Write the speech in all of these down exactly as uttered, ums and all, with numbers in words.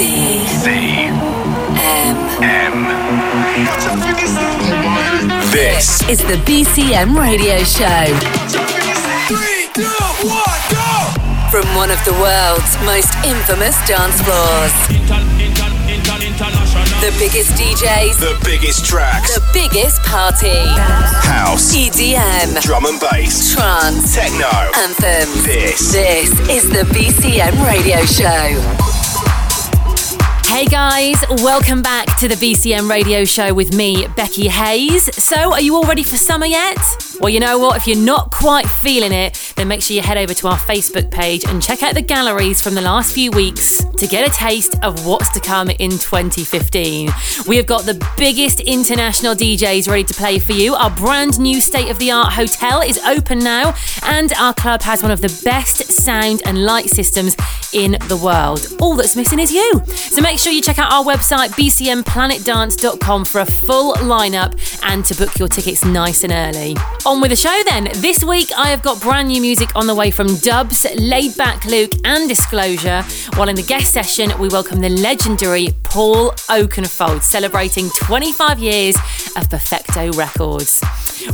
C C M. This is the B C M Radio Show. Three, two, one, go! From one of the world's most infamous dance floors. Inter- inter- inter- international. The biggest D Js. The biggest tracks. The biggest party. House. E D M. Drum and bass. Trance. Techno. Anthem. This. This is the B C M Radio Show. Hey guys, welcome back to the B C M Radio Show with me, Becky Hayes. So, are you all ready for summer yet? Well, you know what? If you're not quite feeling it, then make sure you head over to our Facebook page and check out the galleries from the last few weeks to get a taste of what's to come in twenty fifteen. We have got the biggest international D Js ready to play for you. Our brand new state-of-the-art hotel is open now, and our club has one of the best sound and light systems in the world. All that's missing is you. So make sure you check out our website b c m planet dance dot com for a full lineup and to book your tickets nice and early. On with the show then. This week I have got brand new music on the way from Dubs, Laidback Luke and Disclosure, while in the guest session we welcome the legendary Paul Oakenfold, celebrating twenty-five years of Perfecto Records.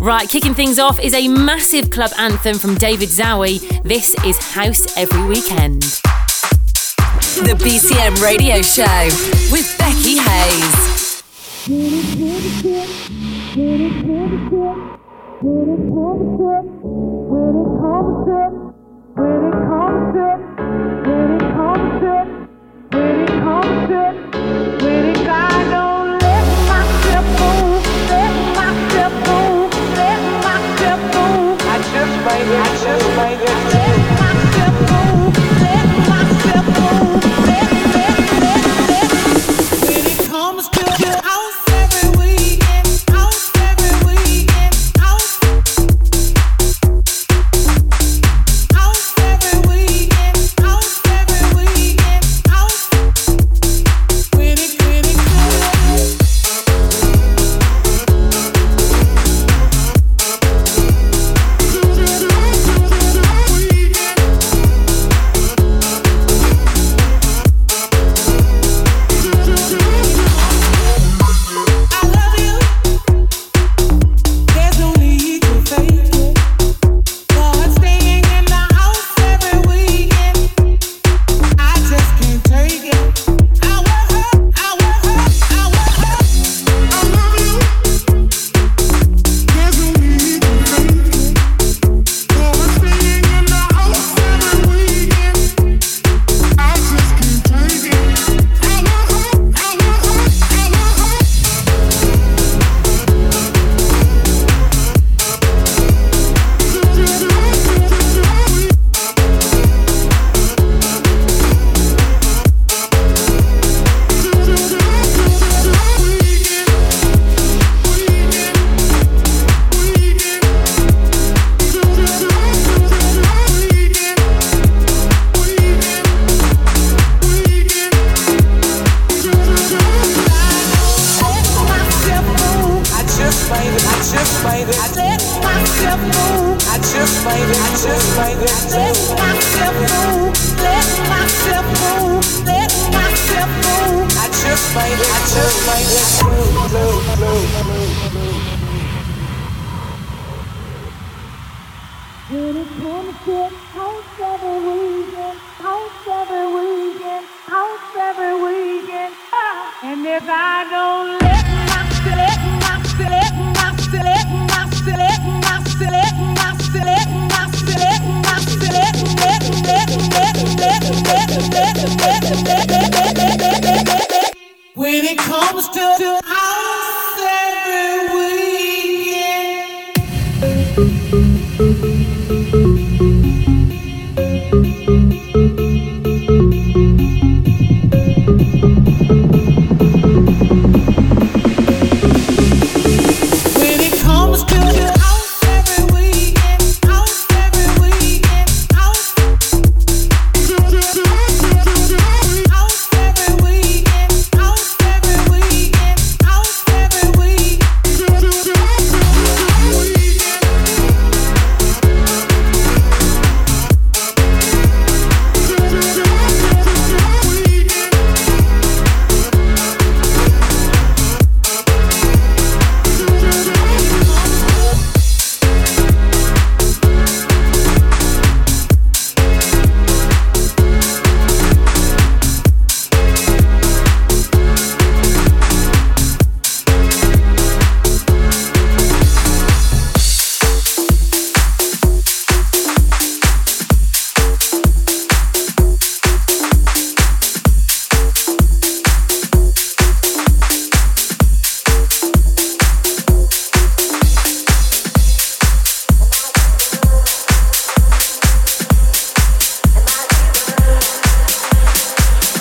Right, kicking things off is a massive club anthem from David Zowie. This is House Every Weekend. The B C M Radio Show with Becky Hayes. I just made it, I just made it. Let myself move, let myself move.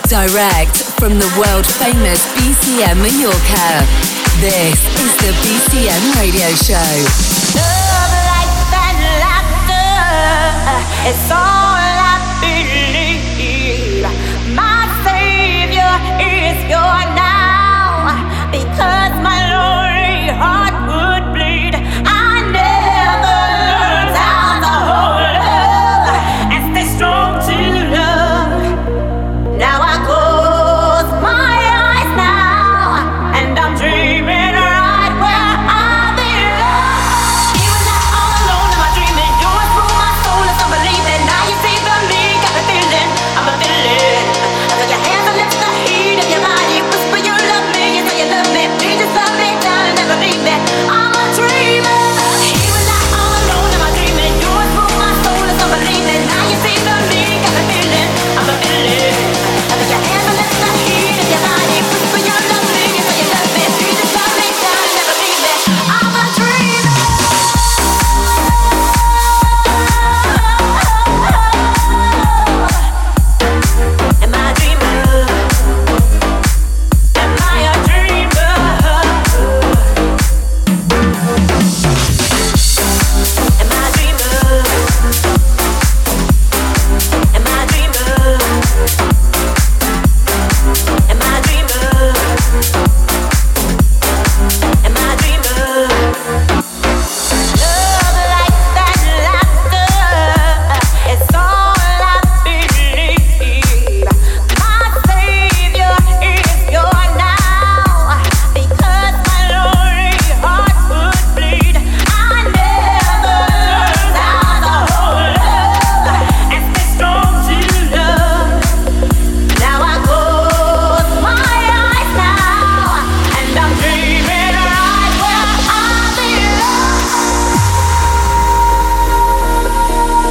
Direct from the world-famous B C M Mallorca, this is the B C M Radio Show. Love, life, and laughter, it's all I believe. My Savior is your now, because my lonely heart would bleed. I never learned how to hold love and stay strong to love. Now I close my eyes now, and I'm dreaming right where I belong. Even though I'm alone in my dreaming, you went through my soul as I'm believing. Now you see the me, got a feeling, I'm a feeling. I feel your hands, I lift the heat of your body. Whisper you love me, you say you love me. Please just love me now and never leave me. I'm a dreamer. Even though I'm alone in my dreaming, you went through my soul as I'm believing. Now you see the me, got a feeling, I'm a feeling. I feel your hands, I lift the heat of your body. Whisper you love me, you say you love me. Please just love me now and never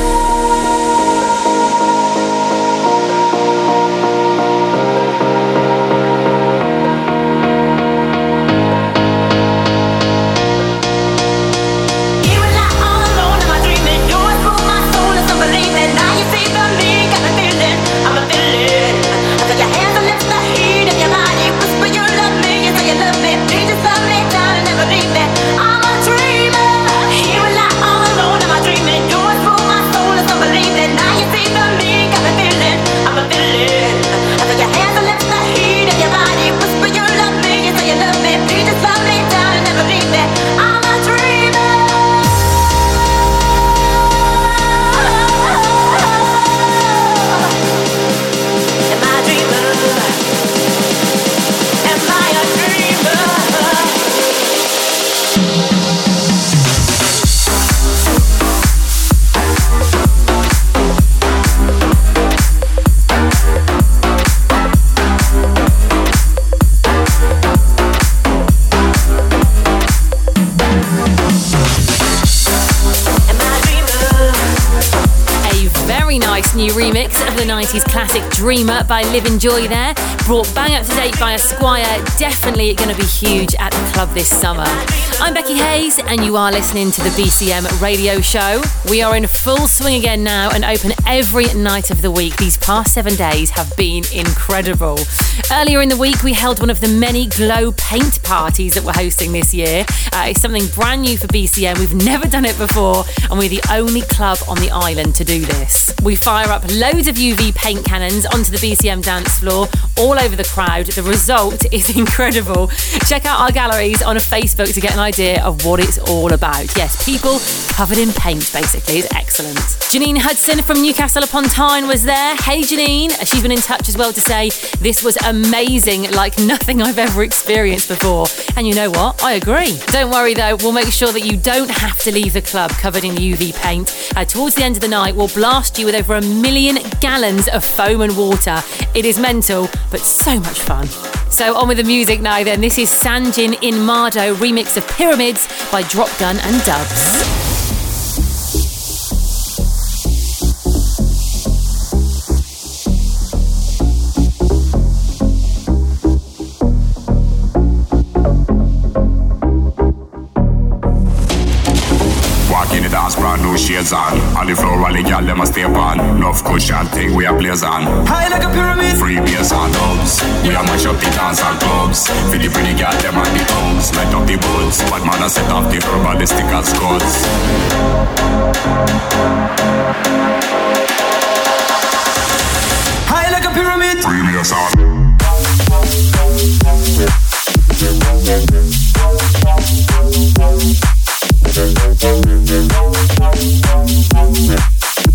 leave me. I'm a dreamer. Am I a dreamer? Am I a dreamer? Am I a dreamer? Am I a dreamer? Am I a dreamer? Am I a dreamer? Love, life, and laughter, it's all I believe. My Savior is your now, because my lonely heart would bleed. I never learned how to hold love and stay strong to love. Now I close my eyes now, and I'm dreaming right where I belong. Even though I'm alone in my dreaming, you went through my soul as I'm believing. Now you see the me, got a feeling, I'm a feeling. I feel your hands, I lift the heat of your body. Whisper you love me, you say you love me. Please just love me now and never leave me. I'm a dreamer. Even though I'm alone in my dreaming, you went through my soul as I'm believing. Now you see the me, got a feeling, I'm a feeling. I feel your hands, I lift the heat of your body. Whisper you love me, you say you love me. Please just love me now and never leave me. I'm a dreamer. Am I a dreamer? Am I a dreamer? Am I a dreamer? A very nice new remix of the nineties classic Dreamer by Livin' Joy there, brought bang up to date by Esquire. Definitely going to be huge at the club this summer. I'm Becky Hayes and you are listening to the B C M Radio Show. We are in full swing again now and open every night of the week. These past seven days have been incredible. Earlier in the week we held one of the many glow paint parties that we're hosting this year. Uh, it's something brand new for B C M. We've never done it before and we're the only club on the island to do this. We fire up loads of U V paint cannons onto the B C M dance floor, all over the crowd. The result is incredible. Check out our galleries on Facebook to get an idea of what it's all about. Yes, people covered in paint, basically. It's excellent. Janine Hudson from Newcastle upon Tyne was there. Hey, Janine. She's been in touch as well to say, this was amazing, like nothing I've ever experienced before. And you know what? I agree. Don't worry, though. We'll make sure that you don't have to leave the club covered in U V paint. Uh, towards the end of the night, we'll blast you with over a million gallons of foam and water. It is mental, but so much fun. So on with the music now then. This is Sanjin in Mardo remix of Pyramids by Dropgun and Dubs. Walking the dance, brand new shades on. On the floor, on the y'all them a stay on. Enough cushion thing we a blaze on. High like a pyramid. Free bass and dubs. We a mash up the dance and clubs. For the pretty girl them and the thugs. Light up the bulls. Bad man a set off the herbalistic and skulls. High like a pyramid. Free bass and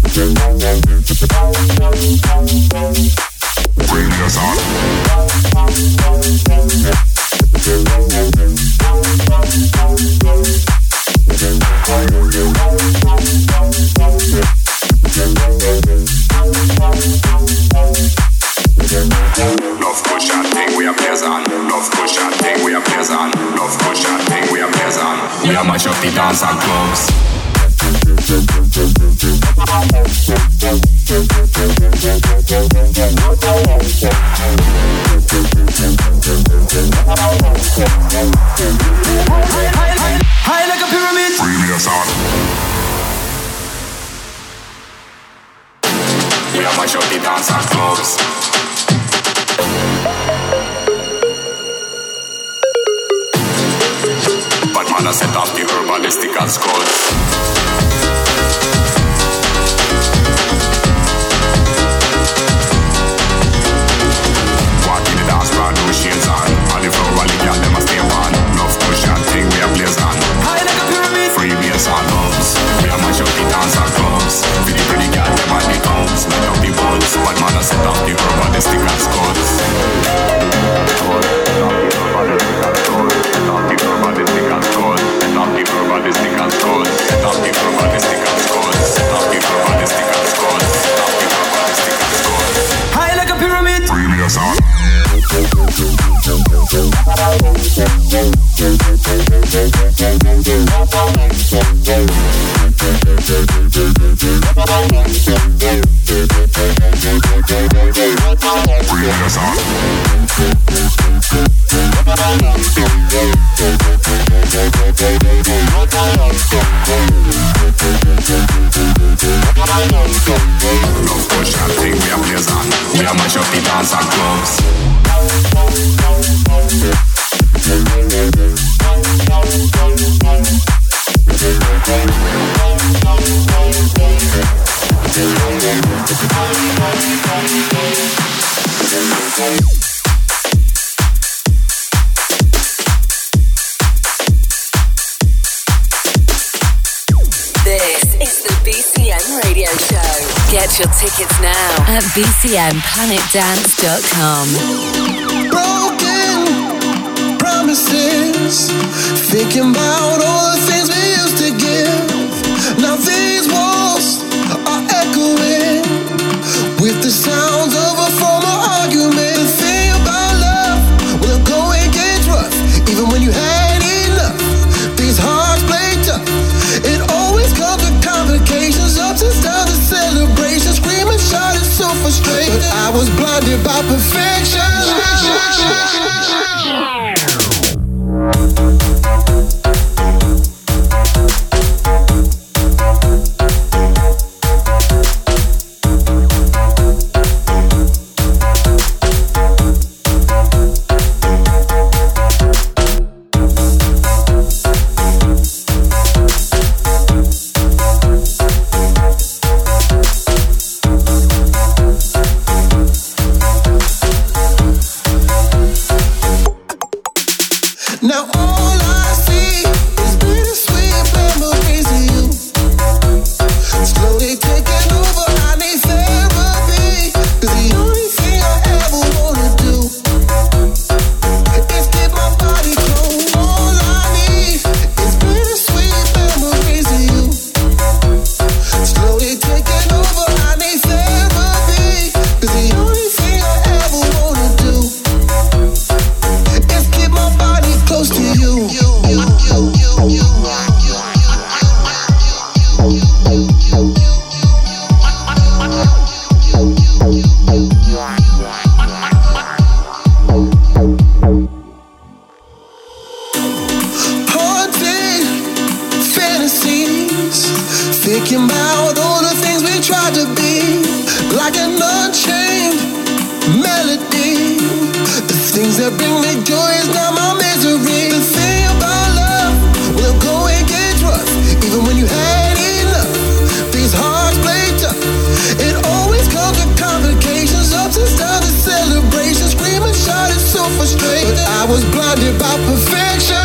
We'll be right back. Love push and thing we are pleasant. Love push and thing we are pleasant. Love push and thing we are pleasant. We are much of the dance and clubs. High like a pyramid. Premium sound. We are much of the dance and clubs. Batman has set off the herbalistic and skulls. Walk in the dance round, no shades on. All the floor, all the girl, them a stay on. Enough push and thing we a blaze on. High like a pyramid. Free bass and dubs. We a mash up the dance and clubs. With the pretty girl, them and the thugs. Light up the buds. Batman has set off the herbalistic and skulls. High like a pyramid. Premium sound. Premium sound. Love push and thing we are players on. We are mash up the dance and clubs. This is the B C M Radio Show. Get your tickets now at b c m planet dance dot com. Broken promises, thinking about all the things we used to give. Now these walls are echoing with the sounds of a former argument. The thing about love, well, it go and gets rough, even when you had enough. These hearts play tough. It always comes with complications, ups and downs and celebrations. Screaming, shouting, so frustrated. But I was blinded by perfection. Thinking about all the things we try. was blinded by perfection.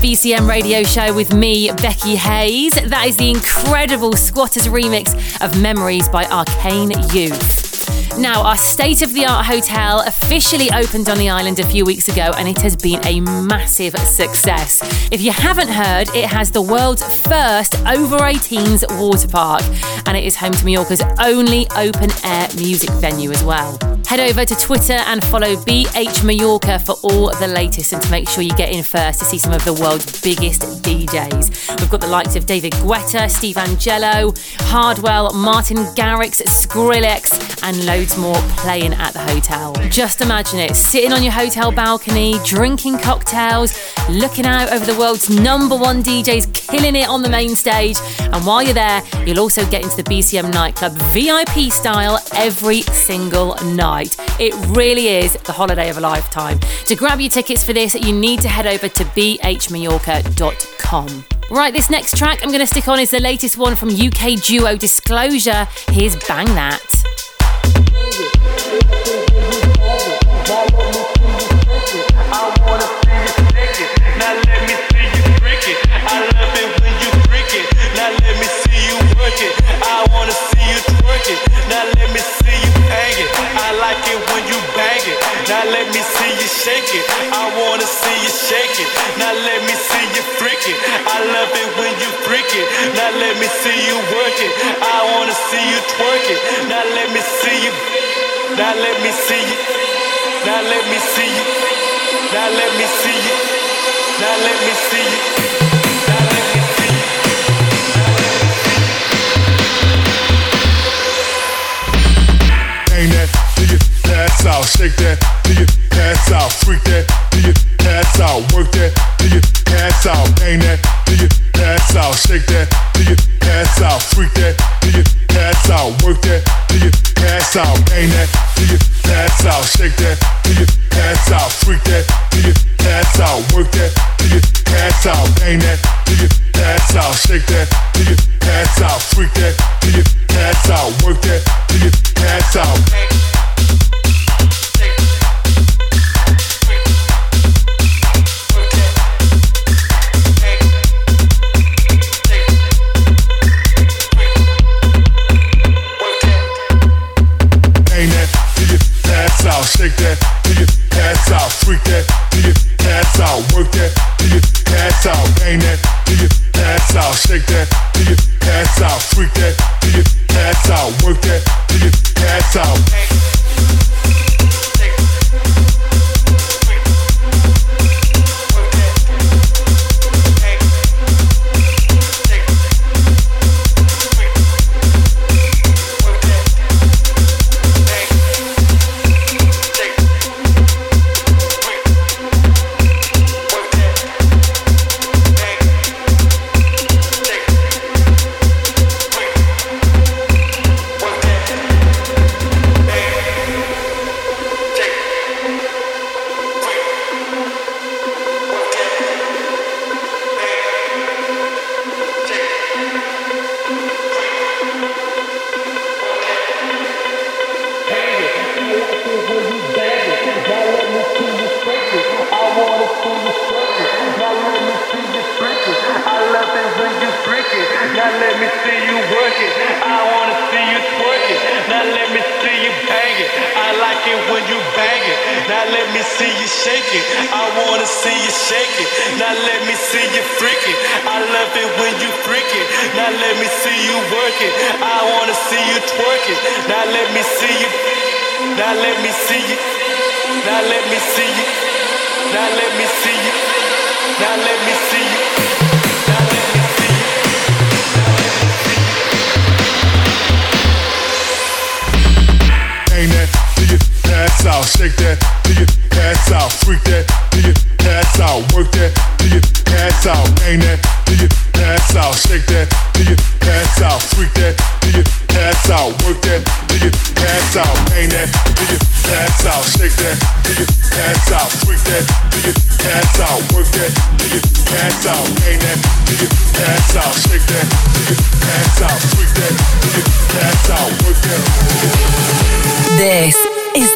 B C M Radio Show with me, Becky Hayes. That is the incredible Squatters remix of Memories by Arcane Youth. Now, our state-of-the-art hotel officially opened on the island a few weeks ago, and it has been a massive success. If you haven't heard, it has the world's first over eighteens water park, and it is home to Mallorca's only open-air music venue as well. Head over to Twitter and follow B H Mallorca for all the latest, and to make sure you get in first to see some of the world's biggest D Js. We've got the likes of David Guetta, Steve Angello, Hardwell, Martin Garrix, Skrillex and loads more playing at the hotel. Just imagine it, sitting on your hotel balcony, drinking cocktails, looking out over the world's number one D Js killing it on the main stage, and while you're there you'll also get into the B C M nightclub V I P style every single night. It really is the holiday of a lifetime. To grab your tickets for this, you need to head over to b h mallorca dot com. Right, this next track I'm going to stick on is the latest one from U K duo Disclosure. Here's Bang That. Shake it, I wanna see you shake it. Now let me see you freak it. I love it when you freak it. Now let me see you work it. I wanna see you twerk it. Now let me see you. Now let me see you. Now let me see you. Now let me see you. Now let me see you. Now let me see you. Bang that to your ass out, shake that to your ass out, freak that to your ass out, work that to your ass out, bang that to your ass out, shake that to your ass out, freak that to your ass out, work that to your ass out, bang that to your ass out, shake that to your ass out, freak that to your ass out, work that to your ass out, bang that to your ass out, shake that to your ass out, freak that to your ass out, work that to your ass out. Shake that, do your ass out, freak that, do your ass out, work that, do your ass out, bang that, do your ass out, shake that, do your ass out, freak that, do your ass out, work that, do your ass out.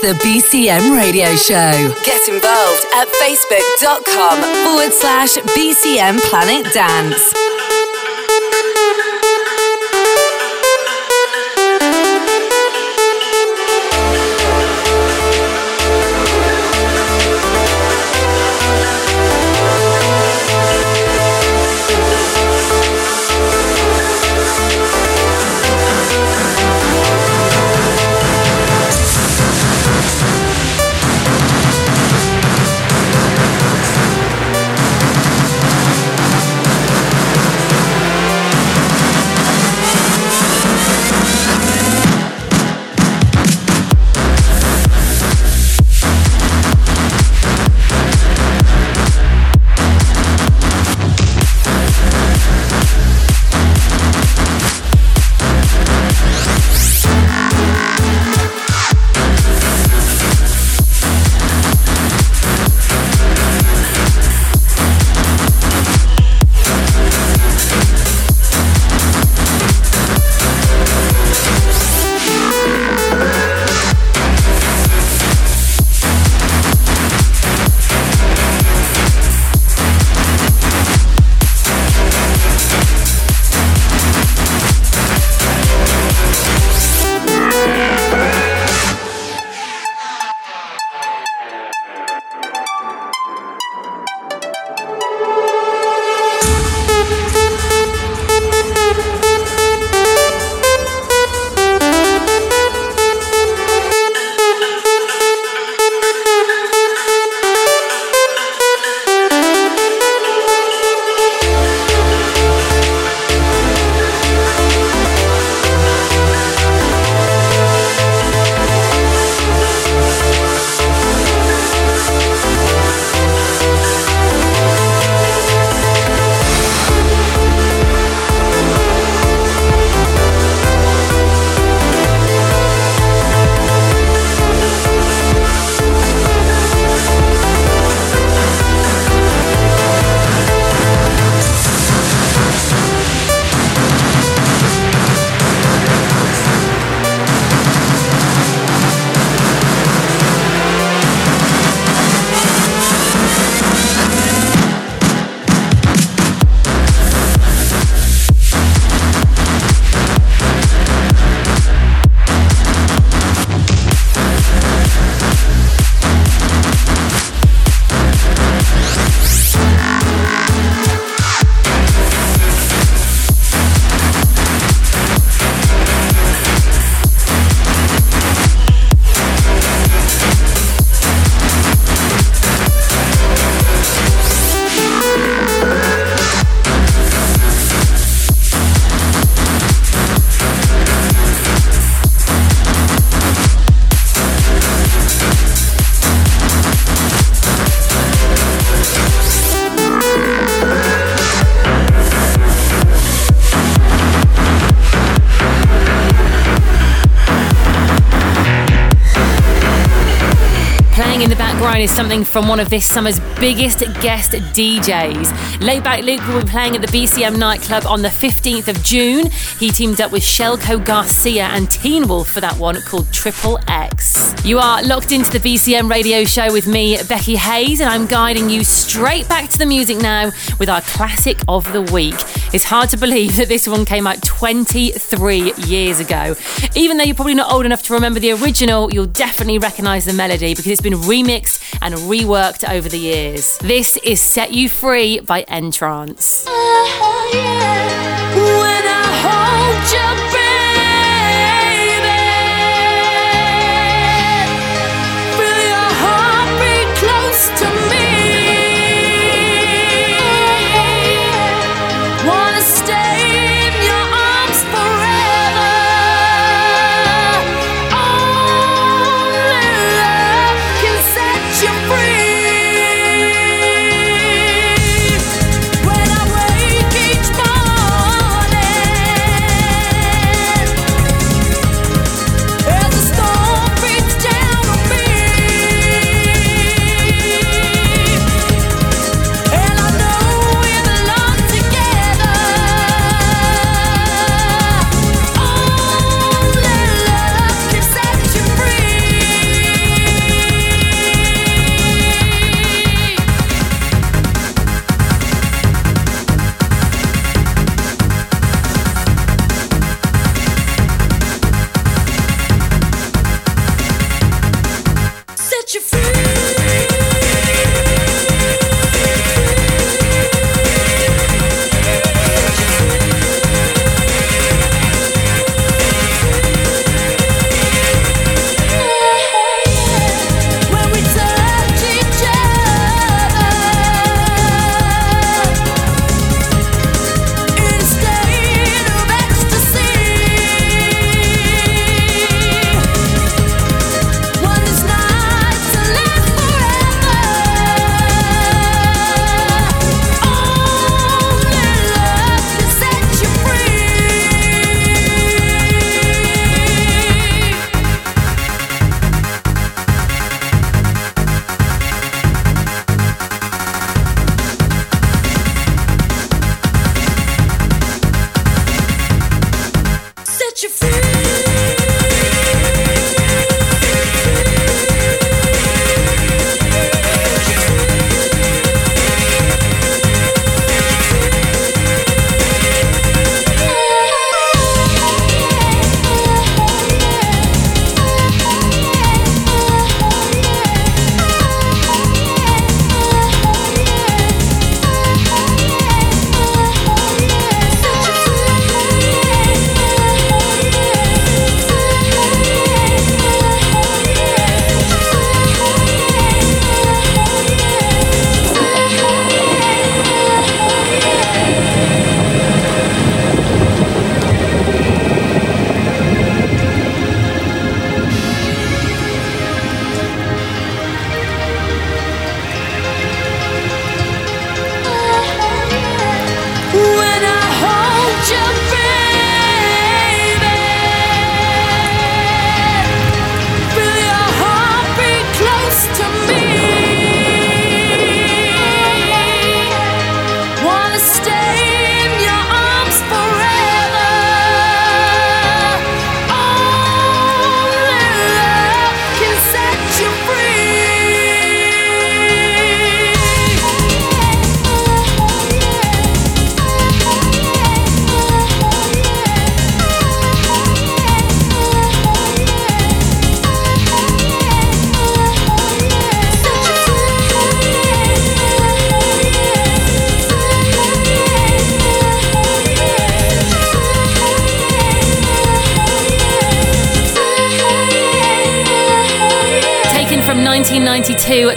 The B C M Radio Show. Get involved at facebook.com forward slash BCM Planet Dance. is something from one of this summer's biggest guest D Js. Laidback Luke will be playing at the B C M nightclub on the fifteenth of June. He teamed up with Shelco Garcia and Teen Wolf for that one called Triple X. You are locked into the B C M radio show with me, Becky Hayes, and I'm guiding you straight back to the music now with our classic of the week. It's hard to believe that this one came out twenty-three years ago. Even though you're probably not old enough to remember the original, you'll definitely recognise the melody because it's been remixed and reworked over the years. This is Set You Free by N-Trance. Oh, yeah. When I hold your breath.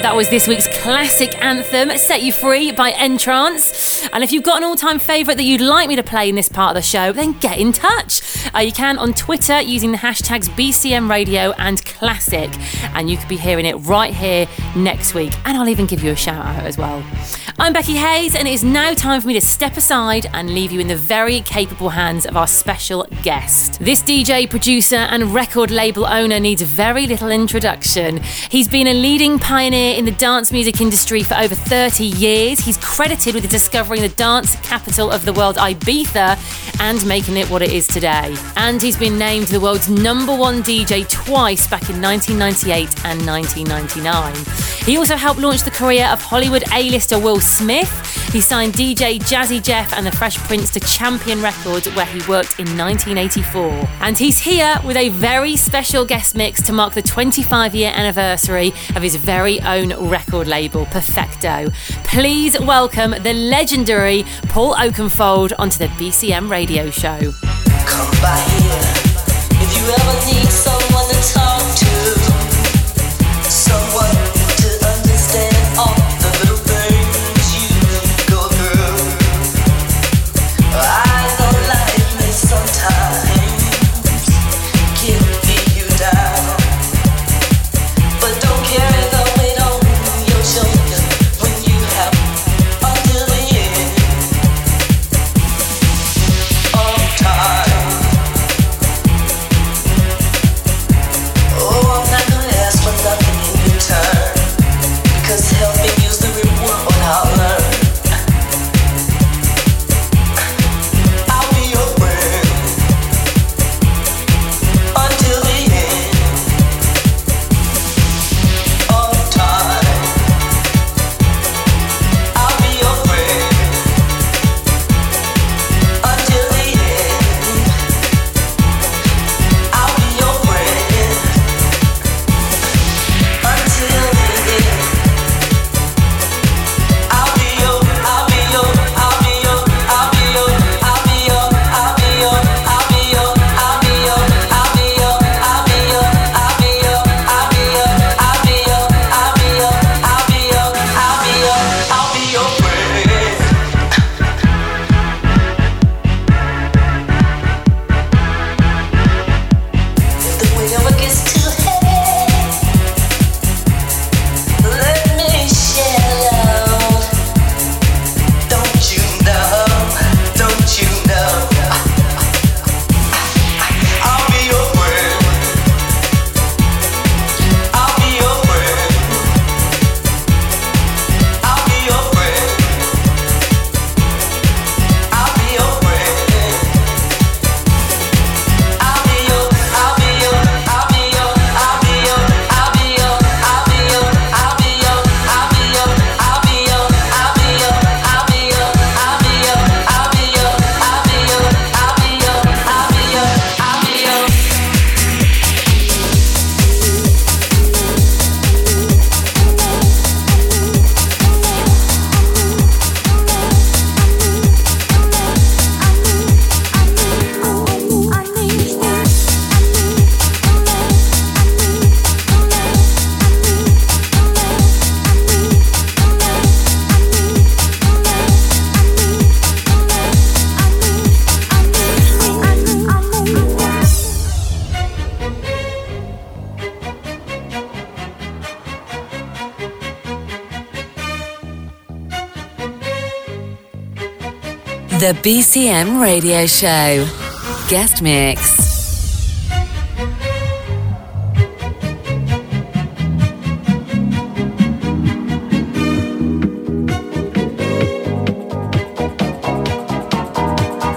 That was this week's classic anthem, Set You Free by N-Trance. And if you've got an all-time favourite that you'd like me to play in this part of the show, then get in touch. Uh, you can on Twitter using the hashtags B C M Radio and Classic. And you could be hearing it right here next week. And I'll even give you a shout out as well. I'm Becky Hayes, and it is now time for me to step aside and leave you in the very capable hands of our special guest. This D J, producer and record label owner needs very little introduction. He's been a leading pioneer in the dance music industry for over thirty years. He's credited with discovering the dance capital of the world, Ibiza, and making it what it is today. And he's been named the world's number one D J twice, back in nineteen ninety-eight and nineteen ninety-nine. He also helped launch the career of Hollywood A-lister Will Smith. He signed D J Jazzy Jeff and the Fresh Prince to Champion Records, where he worked in nineteen eighty-four. And he's here with a very special guest mix to mark the twenty-five year anniversary of his very own record label, Perfecto. Please welcome the legendary Paul Oakenfold onto the B C M radio show. Come by here if you ever need someone to talk to, someone to understand all the little things you go through. I know life may sometimes give you down, but don't carry the weight on your shoulders when you have until the end of time. Oh, I'm not gonna ask for nothing in return, because helping you's the reward I'll learn. I'll be your friend until the end of time. I'll be your friend until the end. I'll be your friend until the end. I'll be your, I'll be your, I'll be your, I'll be your, I'll be your, I'll be your, I'll be your, I'll be your, I'll be your, I'll be your, I'll be your, I'll be your, I'll be your, I'll be your, I'll be your, I'll be your, I'll be your friend. If the weight ever gets too heavy, let me share out. Don't you know? Don't you know? I'll be your friend. I'll be your friend. I'll be your friend. I'll be your friend. I'll be your, I'll be your, I'll be your, I'll be your, I'll be your, I'll be your, I'll be your, I'll be your, I'll be your, I'll be your, I'll be your, I'll be your, I'll be your, I'll be your, I'll be your, I'll be your, I'll be your. The B C M Radio Show. Guest Mix. Look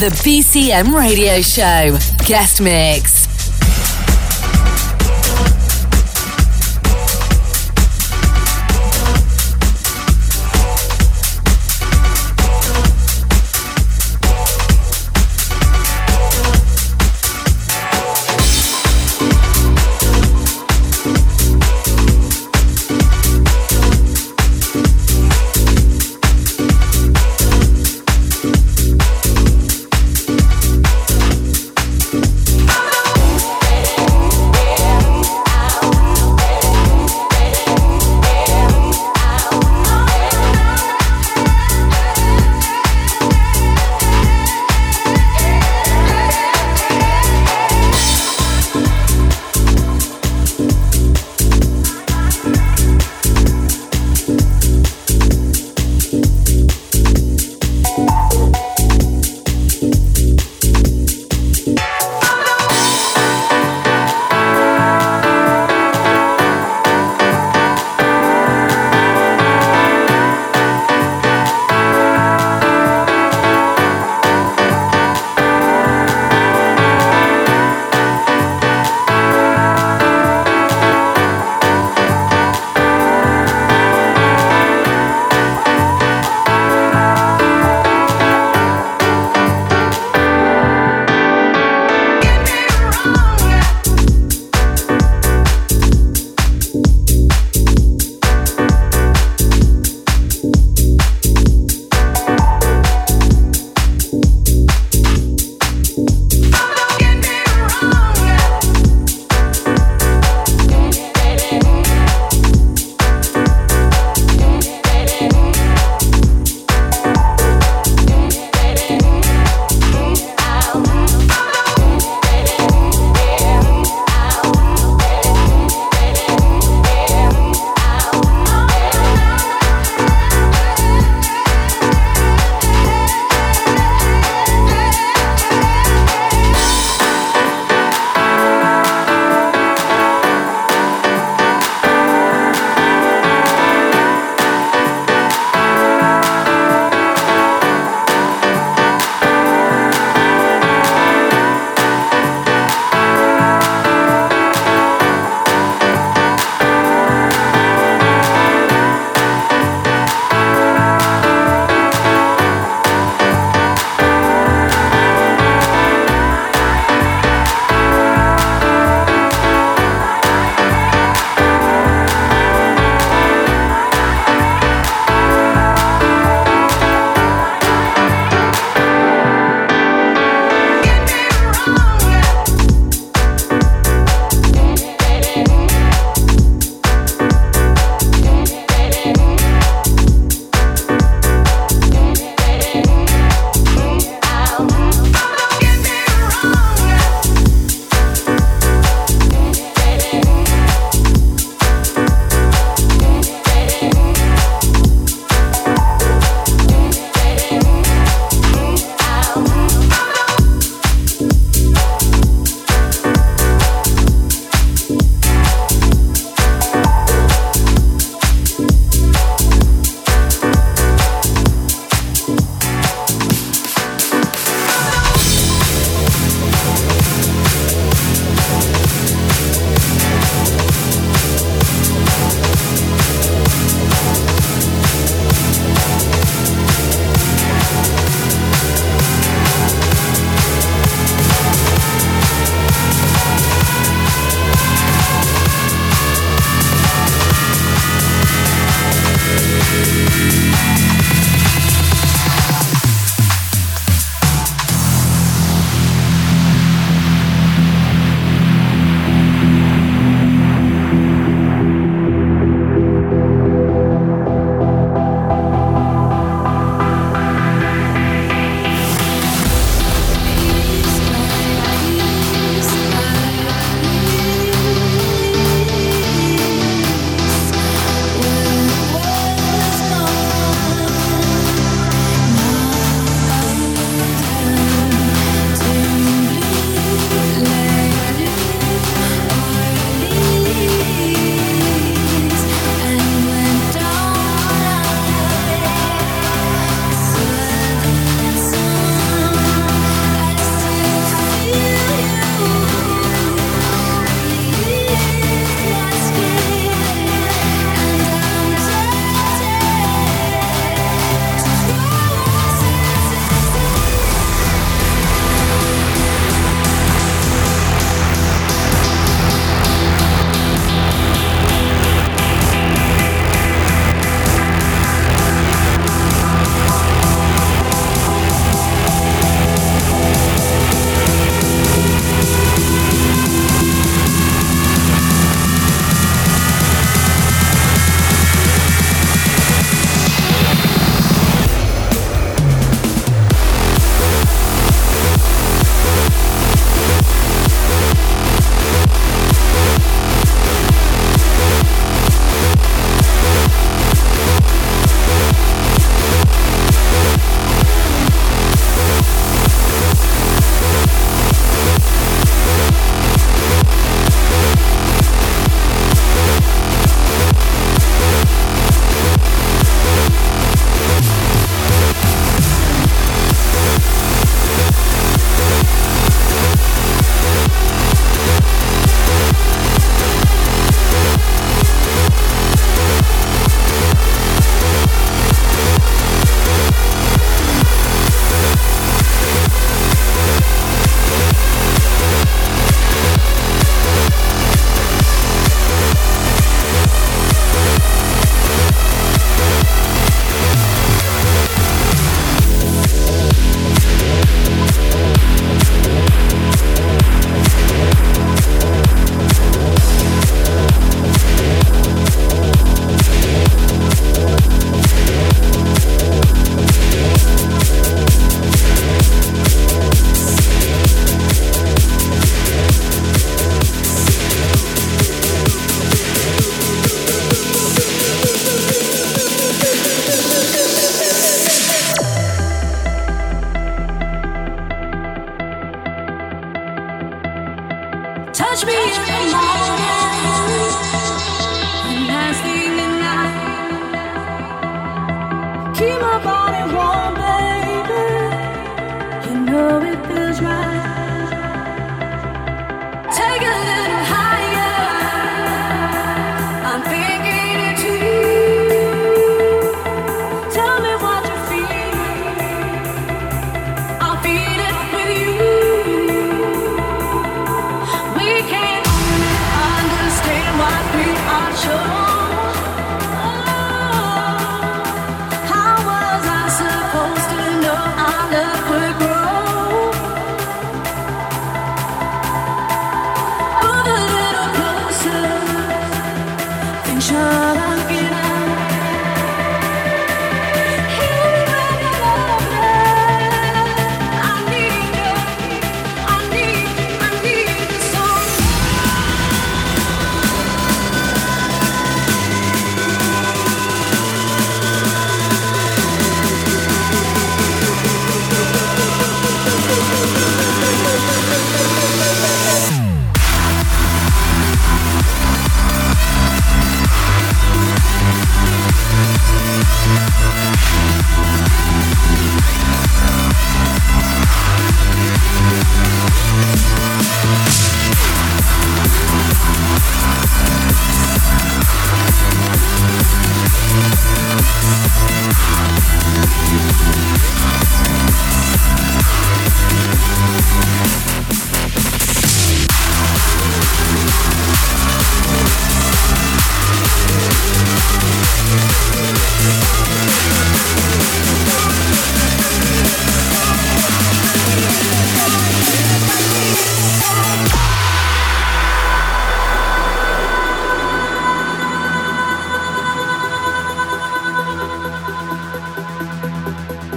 The B C M Radio Show Guest Mix.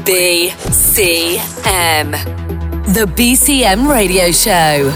B C M, the B C M radio show.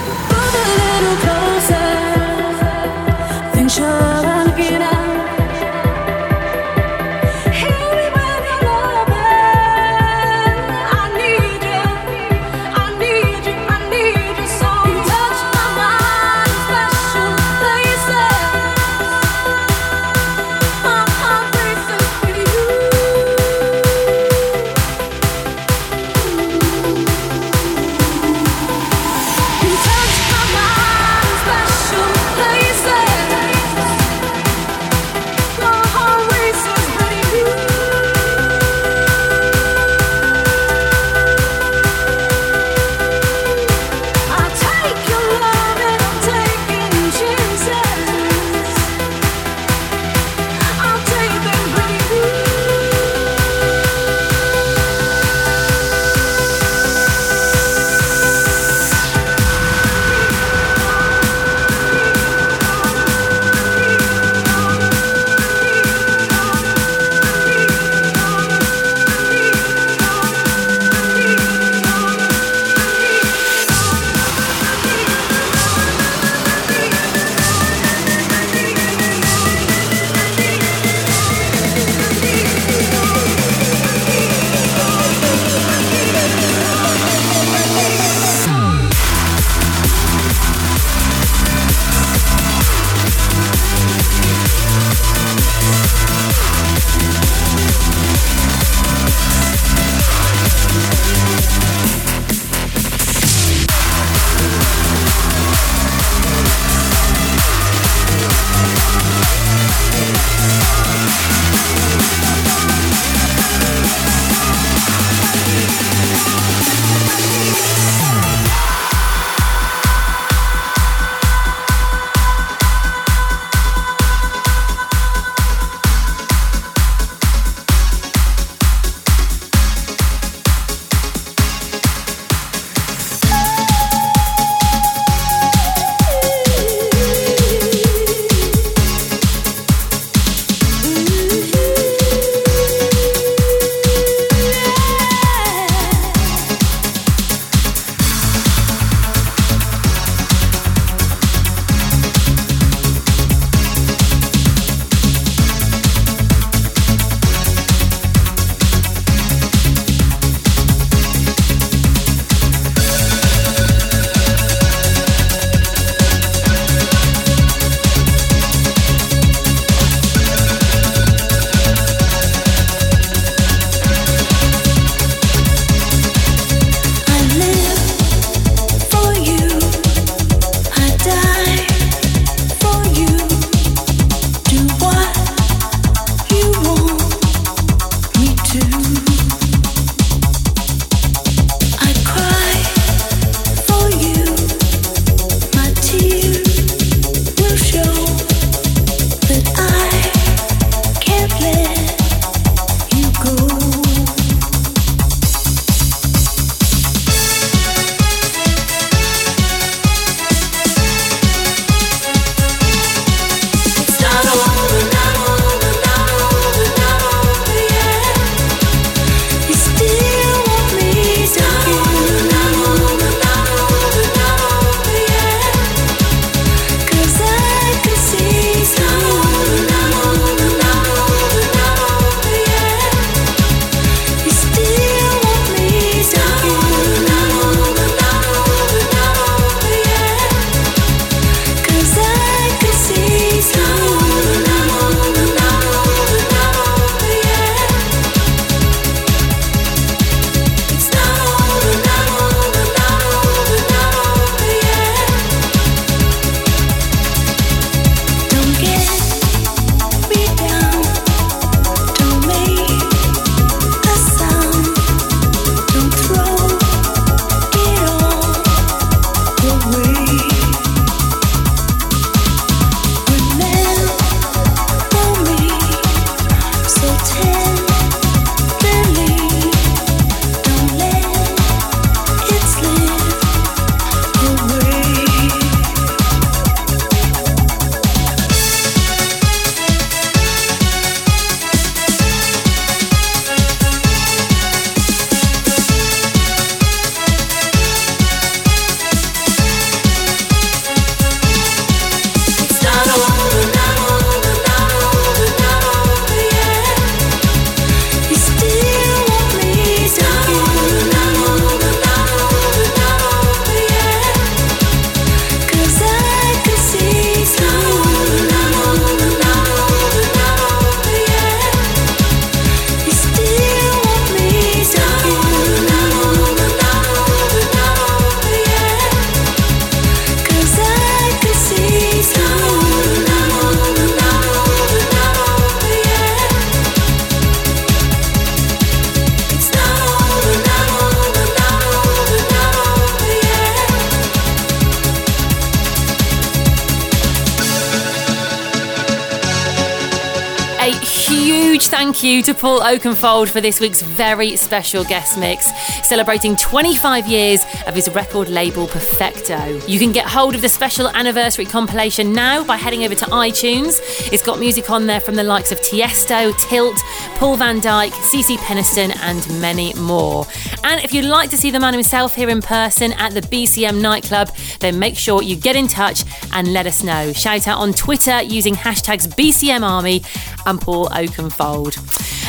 thank you to Paul Oakenfold for this week's very special guest mix, celebrating twenty-five years of his record label Perfecto. You can get hold of the special anniversary compilation now by heading over to iTunes. It's got music on there from the likes of Tiesto, Tilt, Paul Van Dyk, C C. Peniston and many more. And if you'd like to see the man himself here in person at the B C M nightclub, then make sure you get in touch and let us know. Shout out on Twitter using hashtags B C M Army and Paul Oakenfold.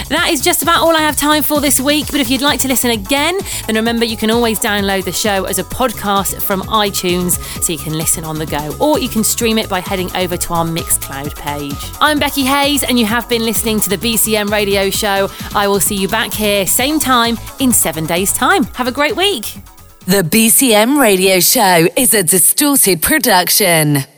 That is just about all I have time for this week, but if you'd like to listen again, then remember you can always download the show as a podcast from iTunes so you can listen on the go, or you can stream it by heading over to our Mixcloud page. I'm Becky Hayes and you have been listening to the B C M Radio Show. I will see you back here, same time, in seven days' time. Have a great week. The B C M Radio Show is a Distorted production.